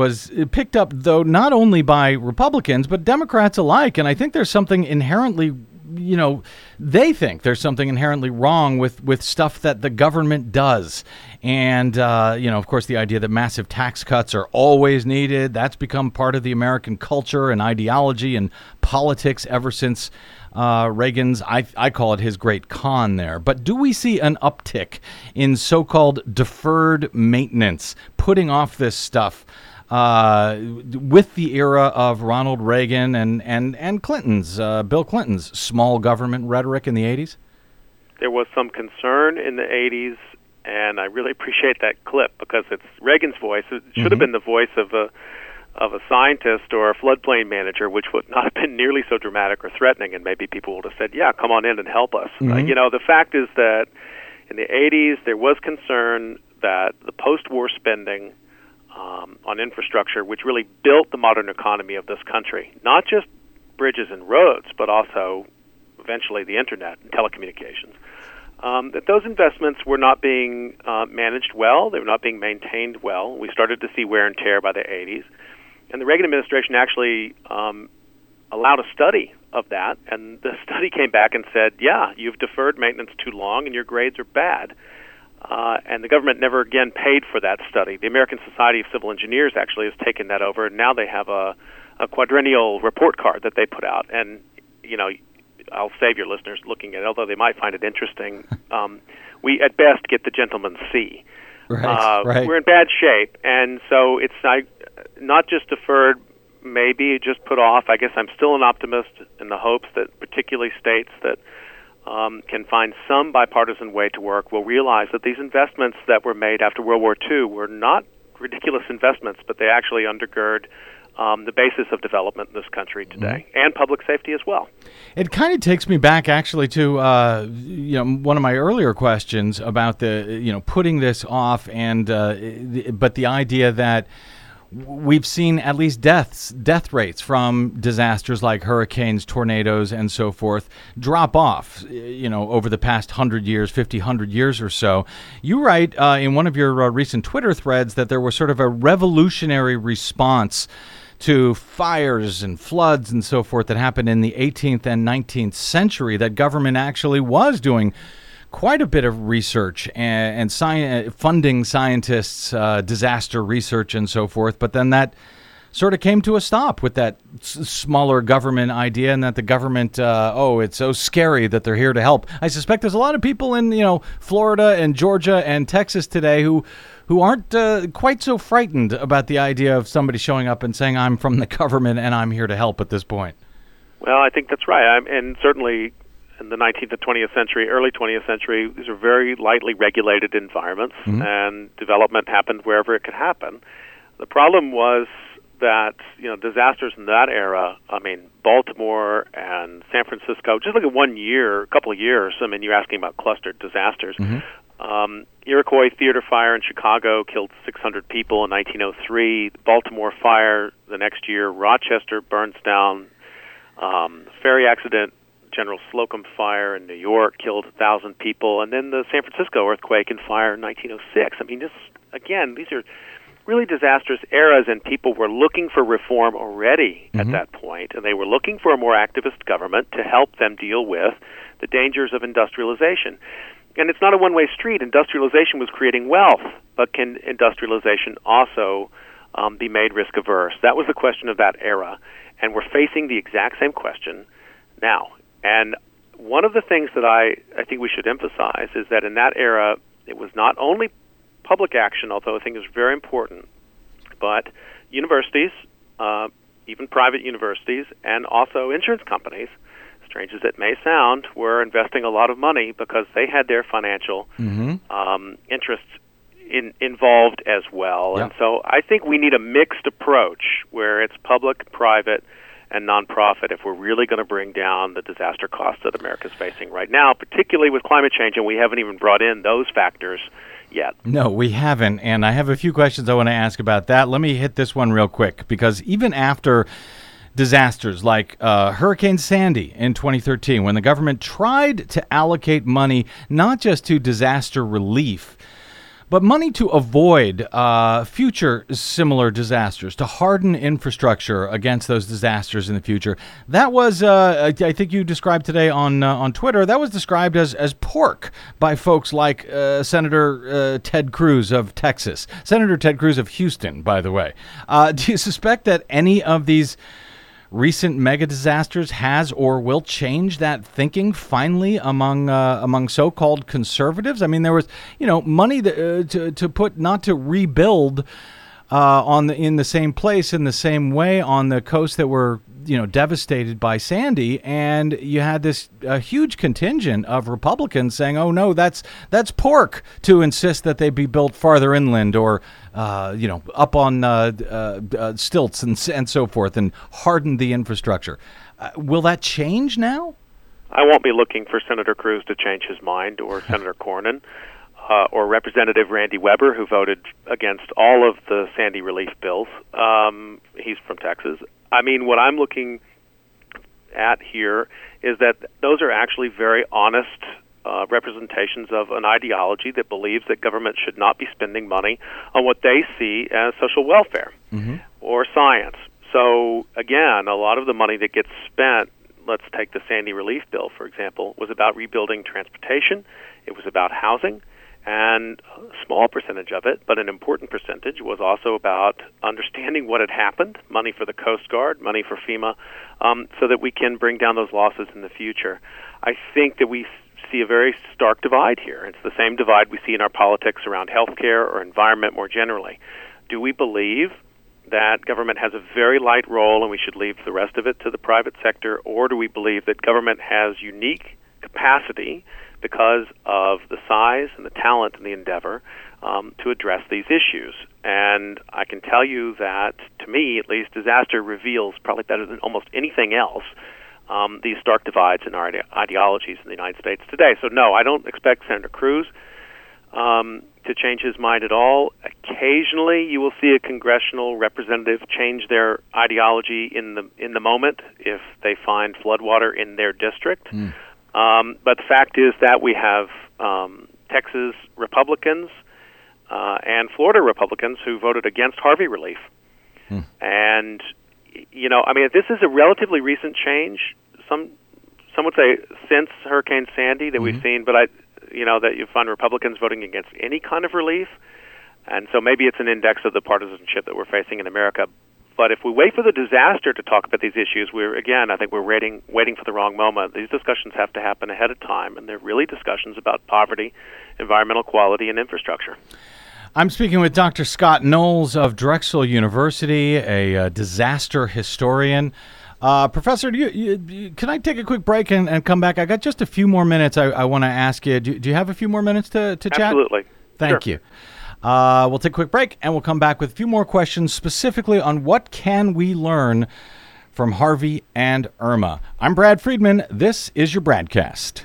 picked up, though, not only by Republicans, but Democrats alike. And I think there's something inherently, you know, they think there's something inherently wrong with stuff that the government does. And, you know, of course, the idea that massive tax cuts are always needed, that's become part of the American culture and ideology and politics ever since Reagan's, I call it his great con there. But do we see an uptick in so-called deferred maintenance, putting off this stuff with the era of Ronald Reagan and Clinton's, Bill Clinton's small government rhetoric in the 80s? There was some concern in the 80s, and I really appreciate that clip because it's Reagan's voice. It should have been the voice of a scientist or a floodplain manager, which would not have been nearly so dramatic or threatening, and maybe people would have said, yeah, come on in and help us. You know, the fact is that in the 80s, there was concern that the post-war spending on infrastructure, which really built the modern economy of this country, not just bridges and roads, but also eventually the Internet and telecommunications, that those investments were not being managed well, they were not being maintained well. We started to see wear and tear by the 80s. And the Reagan administration actually allowed a study of that, and the study came back and said, yeah, you've deferred maintenance too long and your grades are bad. And the government never again paid for that study. The American Society of Civil Engineers actually has taken that over, and now they have a quadrennial report card that they put out. And, you know, I'll save your listeners looking at it, although they might find it interesting. We, at best, get the gentleman's C. Right. We're in bad shape, and so it's not just deferred, maybe just put off. I guess I'm still an optimist in the hopes that particularly states that can find some bipartisan way to work will realize that these investments that were made after World War II were not ridiculous investments, but they actually undergird the basis of development in this country today, and public safety as well. It kind of takes me back, actually, to you know, one of my earlier questions about the, you know, putting this off, and but the idea that we've seen at least death rates from disasters like hurricanes, tornadoes, and so forth drop off, you know, over the past 100 years or so. You write in one of your recent Twitter threads that there was sort of a revolutionary response to fires and floods and so forth that happened in the 18th and 19th century, that government actually was doing quite a bit of research and funding scientists, disaster research and so forth. But then that sort of came to a stop with that smaller government idea, and that the government, it's so scary that they're here to help. I suspect there's a lot of people in, you know, Florida and Georgia and Texas today who aren't quite so frightened about the idea of somebody showing up and saying, I'm from the government and I'm here to help at this point. Well, I think that's right. And certainly in the 19th and 20th century, early 20th century, these are very lightly regulated environments, mm-hmm. and development happened wherever it could happen. The problem was that, you know, disasters in that era, I mean, Baltimore and San Francisco, just look at one year, a couple of years, I mean, you're asking about clustered disasters. Mm-hmm. Iroquois Theater Fire in Chicago killed 600 people in 1903. Baltimore Fire the next year. Rochester burns down. Ferry accident, General Slocum Fire in New York killed 1,000 people. And then the San Francisco earthquake and fire in 1906. I mean, just again, these are really disastrous eras, and people were looking for reform already mm-hmm. at that point, and they were looking for a more activist government to help them deal with the dangers of industrialization. And it's not a one-way street. Industrialization was creating wealth, but can industrialization also be made risk-averse? That was the question of that era, and we're facing the exact same question now. And one of the things that I think we should emphasize is that in that era, it was not only public action, although I think it's very important, but universities, even private universities, and also insurance companies, strange as it may sound, were investing a lot of money because they had their financial mm-hmm. Interests involved as well. Yeah. And so I think we need a mixed approach where it's public, private, and nonprofit if we're really going to bring down the disaster costs that America's facing right now, particularly with climate change, and we haven't even brought in those factors yet. No, we haven't, and I have a few questions I want to ask about that. Let me hit this one real quick, because even after disasters like Hurricane Sandy in 2013, when the government tried to allocate money not just to disaster relief, but money to avoid future similar disasters, to harden infrastructure against those disasters in the future. That was, I think you described today on Twitter, that was described as pork by folks like Senator Ted Cruz of Texas. Senator Ted Cruz of Houston, by the way. Do you suspect that any of these recent mega disasters has or will change that thinking finally among so-called conservatives? I mean, there was, you know, money to put not to rebuild in the same place in the same way on the coasts that were, you know, devastated by Sandy, and you had this huge contingent of Republicans saying, "Oh no, that's pork," to insist that they be built farther inland or up on stilts and so forth, and harden the infrastructure. Will that change now? I won't be looking for Senator Cruz to change his mind, or Senator Cornyn. Or Representative Randy Weber, who voted against all of the Sandy relief bills. He's from Texas. I mean, what I'm looking at here is that those are actually very honest representations of an ideology that believes that government should not be spending money on what they see as social welfare mm-hmm. or science. So, again, a lot of the money that gets spent, let's take the Sandy relief bill, for example, was about rebuilding transportation. It was about housing. And a small percentage of it, but an important percentage, was also about understanding what had happened, money for the Coast Guard, money for FEMA, so that we can bring down those losses in the future. I think that we see a very stark divide here. It's the same divide we see in our politics around health care or environment more generally. Do we believe that government has a very light role and we should leave the rest of it to the private sector, or do we believe that government has unique capacity because of the size and the talent and the endeavor to address these issues? And I can tell you that, to me at least, disaster reveals probably better than almost anything else these stark divides in our ideologies in the United States today. So no, I don't expect Senator Cruz to change his mind at all. Occasionally, you will see a congressional representative change their ideology in the moment if they find floodwater in their district. Mm. But the fact is that we have Texas Republicans and Florida Republicans who voted against Harvey relief. Mm. And, you know, I mean, this is a relatively recent change. Some would say since Hurricane Sandy that we've seen, but that you find Republicans voting against any kind of relief. And so maybe it's an index of the partisanship that we're facing in America. But if we wait for the disaster to talk about these issues, I think we're waiting for the wrong moment. These discussions have to happen ahead of time, and they're really discussions about poverty, environmental quality, and infrastructure. I'm speaking with Dr. Scott Knowles of Drexel University, a disaster historian. Professor, can I take a quick break and come back? I got just a few more minutes I want to ask you. Do you have a few more minutes to chat? Absolutely. Thank you. We'll take a quick break, and we'll come back with a few more questions specifically on what can we learn from Harvey and Irma. I'm Brad Friedman. This is your BradCast.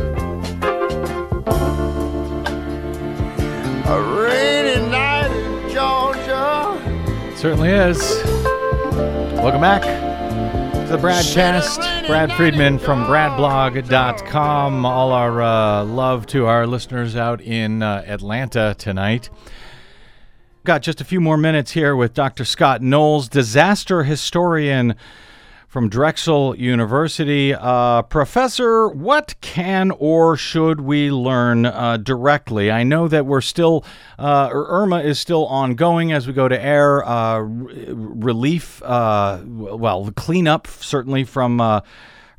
A rainy night in Georgia. It certainly is. Welcome back to the BradCast. Brad Friedman from BradBlog.com. All our love to our listeners out in Atlanta tonight. Got just a few more minutes here with Dr. Scott Knowles, disaster historian from Drexel University. Professor, what can or should we learn directly? I know that we're still, Irma is still ongoing as we go to air. Relief, the cleanup certainly from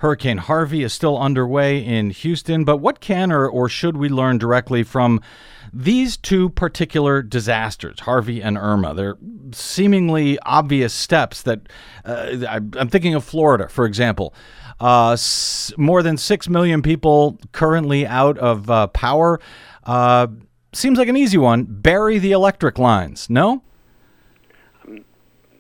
Hurricane Harvey is still underway in Houston. But what can or should we learn directly from these two particular disasters, Harvey and Irma? They're seemingly obvious steps that I'm thinking of Florida, for example. More than 6 million people currently out of power. Seems like an easy one. Bury the electric lines, no?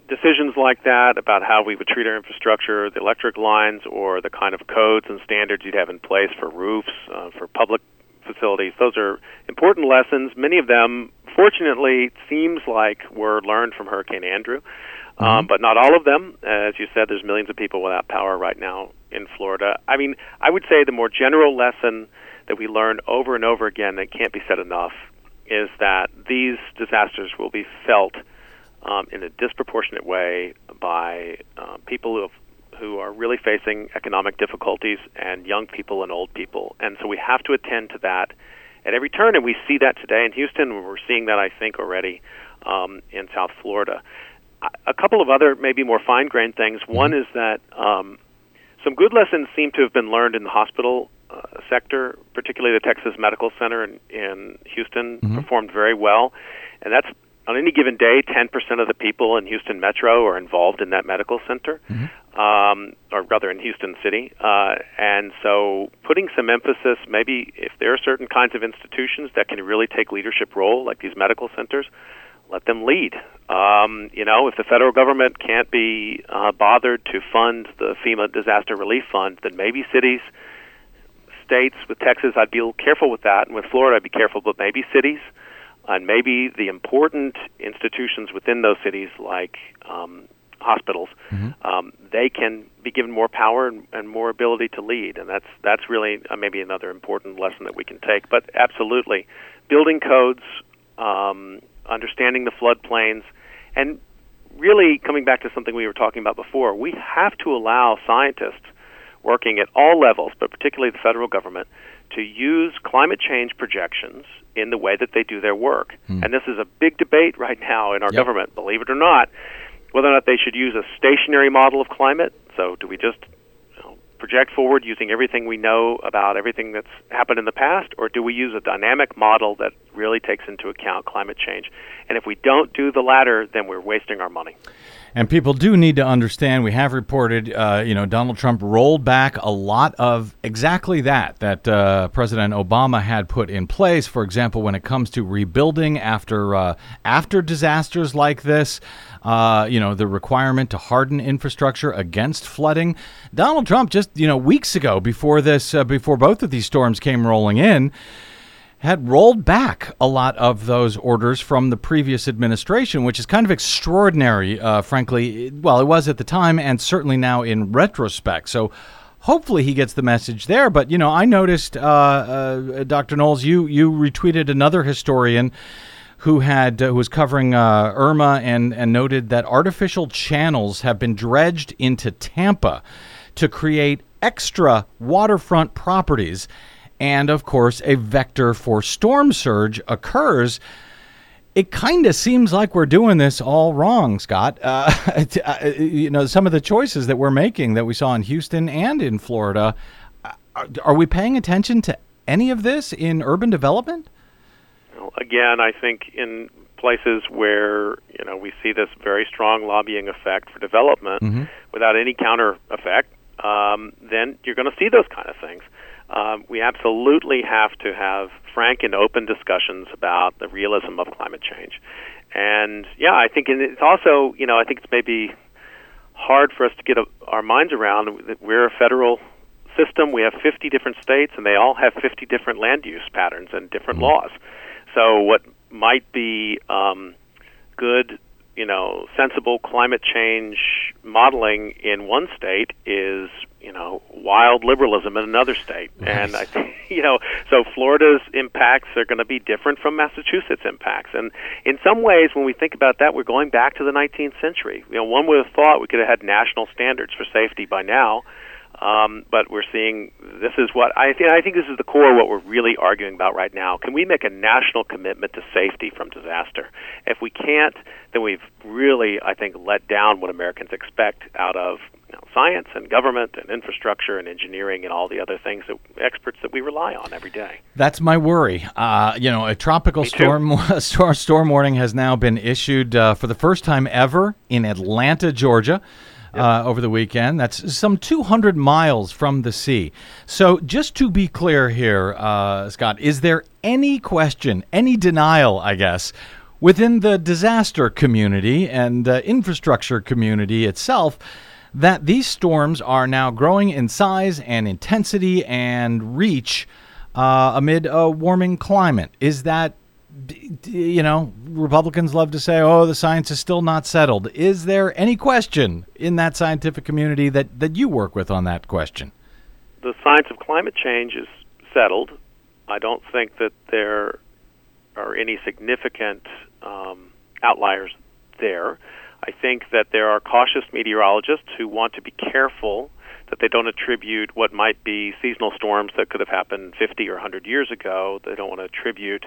Decisions like that about how we would treat our infrastructure, the electric lines, or the kind of codes and standards you'd have in place for roofs, for public facilities. Those are important lessons. Many of them, fortunately, it seems like were learned from Hurricane Andrew, but not all of them. As you said, there's millions of people without power right now in Florida. I mean, I would say the more general lesson that we learn over and over again that can't be said enough is that these disasters will be felt in a disproportionate way by people who are really facing economic difficulties, and young people and old people. And so we have to attend to that at every turn, and we see that today in Houston. We're seeing that, I think, already in South Florida. A couple of other maybe more fine-grained things. One is that some good lessons seem to have been learned in the hospital sector, particularly the Texas Medical Center in Houston performed very well, and that's on any given day, 10% of the people in Houston Metro are involved in that medical center, or rather in Houston City. And so putting some emphasis, maybe if there are certain kinds of institutions that can really take leadership role, like these medical centers, let them lead. If the federal government can't be bothered to fund the FEMA Disaster Relief Fund, then maybe cities, states, with Texas, I'd be careful with that, and with Florida, I'd be careful, but maybe cities, and maybe the important institutions within those cities, like hospitals, they can be given more power and more ability to lead. And that's really maybe another important lesson that we can take. But absolutely, building codes, understanding the floodplains, and really coming back to something we were talking about before, we have to allow scientists working at all levels, but particularly the federal government, to use climate change projections in the way that they do their work. And this is a big debate right now in our government, believe it or not, whether or not they should use a stationary model of climate. So do we just project forward using everything we know about everything that's happened in the past, or do we use a dynamic model that really takes into account climate change? And if we don't do the latter, then we're wasting our money. And people do need to understand, we have reported, Donald Trump rolled back a lot of exactly that President Obama had put in place. For example, when it comes to rebuilding after disasters like this, the requirement to harden infrastructure against flooding. Donald Trump just, weeks ago before both of these storms came rolling in, had rolled back a lot of those orders from the previous administration, which is kind of extraordinary, frankly. Well, it was at the time and certainly now in retrospect. So hopefully he gets the message there. But, I noticed, Dr. Knowles, you retweeted another historian who was covering Irma and noted that artificial channels have been dredged into Tampa to create extra waterfront properties. And, of course, a vector for storm surge occurs. It kind of seems like we're doing this all wrong, Scott. Some of the choices that we're making that we saw in Houston and in Florida, are we paying attention to any of this in urban development? Well, again, I think in places where, we see this very strong lobbying effect for development without any counter effect, then you're going to see those kind of things. We absolutely have to have frank and open discussions about the realism of climate change. And, yeah, I think it's also, I think it's maybe hard for us to get our minds around that we're a federal system. We have 50 different states, and they all have 50 different land use patterns and different laws. So what might be good, sensible climate change modeling in one state is, wild liberalism in another state. Nice. And I think, so Florida's impacts are going to be different from Massachusetts impacts. And in some ways, when we think about that, we're going back to the 19th century. One would have thought we could have had national standards for safety by now. But we're seeing this is what I think this is the core of what we're really arguing about right now. Can we make a national commitment to safety from disaster? If we can't, then we've really, I think, let down what Americans expect out of science and government and infrastructure and engineering and all the other things that experts that we rely on every day. That's my worry. A tropical storm warning has now been issued for the first time ever in Atlanta, Georgia. Yep. Over the weekend. That's some 200 miles from the sea. So just to be clear here, Scott, is there any question, any denial, I guess, within the disaster community and the infrastructure community itself that these storms are now growing in size and intensity and reach amid a warming climate? Is that, Republicans love to say, oh, the science is still not settled. Is there any question in that scientific community that you work with on that question? The science of climate change is settled. I don't think that there are any significant outliers there. I think that there are cautious meteorologists who want to be careful that they don't attribute what might be seasonal storms that could have happened 50 or 100 years ago. They don't want to attribute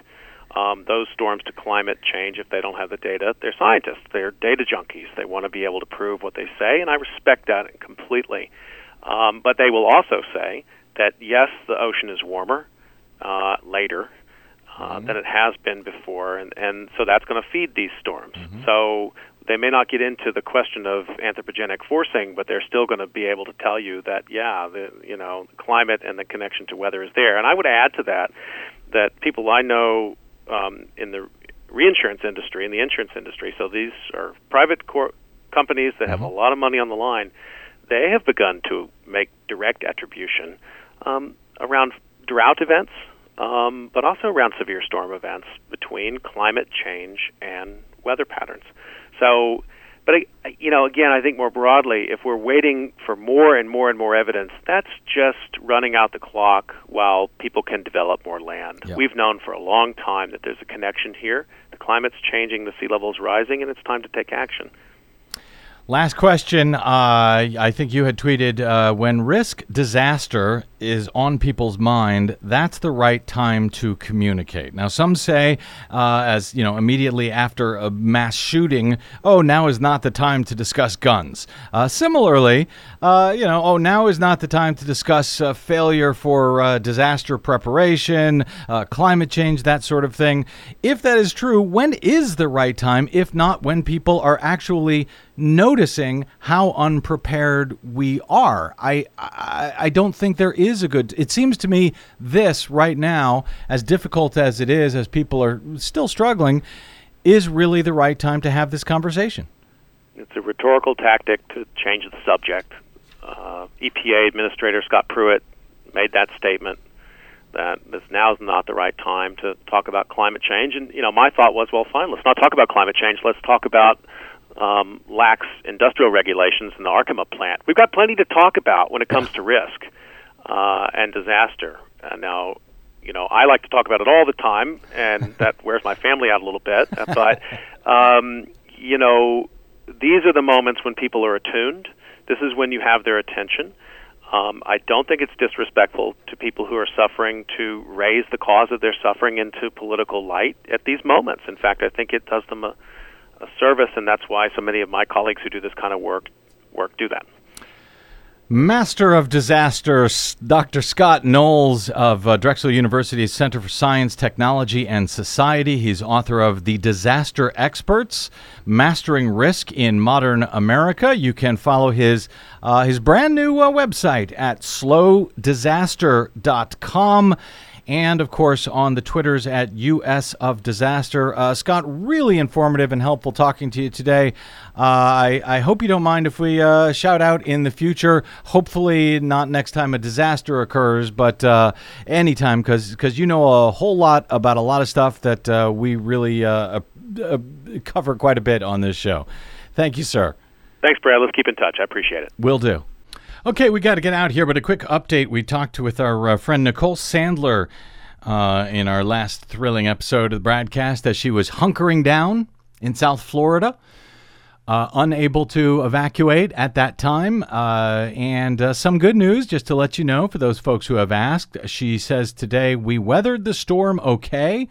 those storms to climate change if they don't have the data. They're scientists. They're data junkies. They want to be able to prove what they say, and I respect that completely. But they will also say that, yes, the ocean is warmer later than it has been before, and so that's going to feed these storms. Mm-hmm. So they may not get into the question of anthropogenic forcing, but they're still going to be able to tell you that, yeah, climate and the connection to weather is there. And I would add to that people I know in the reinsurance industry, in the insurance industry. So these are private companies that have a lot of money on the line. They have begun to make direct attribution around drought events, but also around severe storm events between climate change and weather patterns. So, but, again, I think more broadly, if we're waiting for more and more and more evidence, that's just running out the clock while people can develop more land. Yep. We've known for a long time that there's a connection here. The climate's changing, the sea level's rising, and it's time to take action. Last question. I think you had tweeted, when risk disaster is on people's mind, that's the right time to communicate. Now, some say, as you know, immediately after a mass shooting, oh, now is not the time to discuss guns. Similarly, you know, oh, now is not the time to discuss failure for disaster preparation, climate change, that sort of thing. If that is true, when is the right time, if not when people are actually noticing how unprepared we are? I don't think there is a good... It seems to me this right now, as difficult as it is, as people are still struggling, is really the right time to have this conversation. It's a rhetorical tactic to change the subject. EPA Administrator Scott Pruitt made that statement that now is not the right time to talk about climate change. And, you know, my thought was, well, fine, let's not talk about climate change. Let's talk about lax industrial regulations in the Arkema plant. We've got plenty to talk about when it comes to risk and disaster. Now, you know, I like to talk about it all the time, and that wears my family out a little bit. But, you know, these are the moments when people are attuned. This is when you have their attention. I don't think it's disrespectful to people who are suffering to raise the cause of their suffering into political light at these moments. In fact, I think it does them a service, and that's why so many of my colleagues who do this kind of work do that. Master of Disaster, Dr. Scott Knowles of Drexel University's Center for Science, Technology, and Society. He's author of The Disaster Experts, Mastering Risk in Modern America. You can follow his brand new website at SlowDisaster.com. And, of course, on the Twitters at US of Disaster. Scott, really informative and helpful talking to you today. I hope you don't mind if we shout out in the future. Hopefully not next time a disaster occurs, but anytime, because you know a whole lot about a lot of stuff that we really cover quite a bit on this show. Thank you, sir. Thanks, Brad. Let's keep in touch. I appreciate it. Will do. Okay, we got to get out here, but a quick update. We talked with our friend Nicole Sandler in our last thrilling episode of the BradCast as she was hunkering down in South Florida, unable to evacuate at that time. And some good news, just to let you know, for those folks who have asked. She says today, we weathered the storm okay.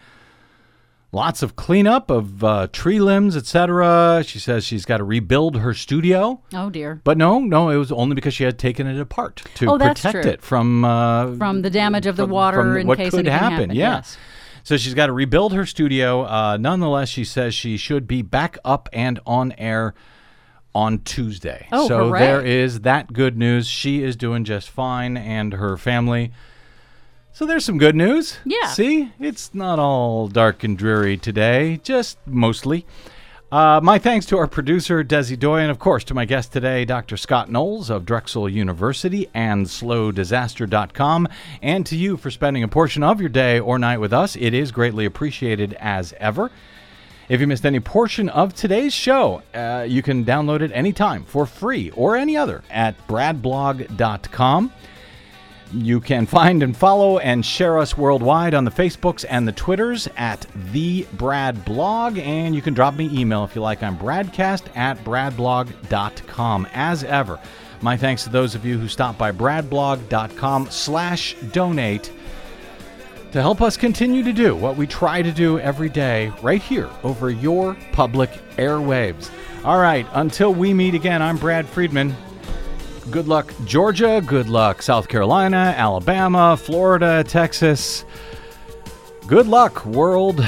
Lots of cleanup of tree limbs, etc. She says she's got to rebuild her studio. Oh, dear. But no, it was only because she had taken it apart to protect it from the damage of the water in case anything happened. Yeah. Yes. So she's got to rebuild her studio. Nonetheless, she says she should be back up and on air on Tuesday. Oh, so hooray. There is that good news. She is doing just fine, and her family. So there's some good news. Yeah. See, it's not all dark and dreary today, just mostly. My thanks to our producer, Desi Doyen, of course, to my guest today, Dr. Scott Knowles of Drexel University and SlowDisaster.com, and to you for spending a portion of your day or night with us. It is greatly appreciated as ever. If you missed any portion of today's show, you can download it anytime for free or any other at bradblog.com. You can find and follow and share us worldwide on the Facebooks and the Twitters at The Brad Blog. And you can drop me an email if you like. I'm bradcast at bradblog.com. As ever, my thanks to those of you who stopped by bradblog.com/donate to help us continue to do what we try to do every day right here over your public airwaves. All right, until we meet again, I'm Brad Friedman. Good luck, Georgia. Good luck, South Carolina, Alabama, Florida, Texas. Good luck, world.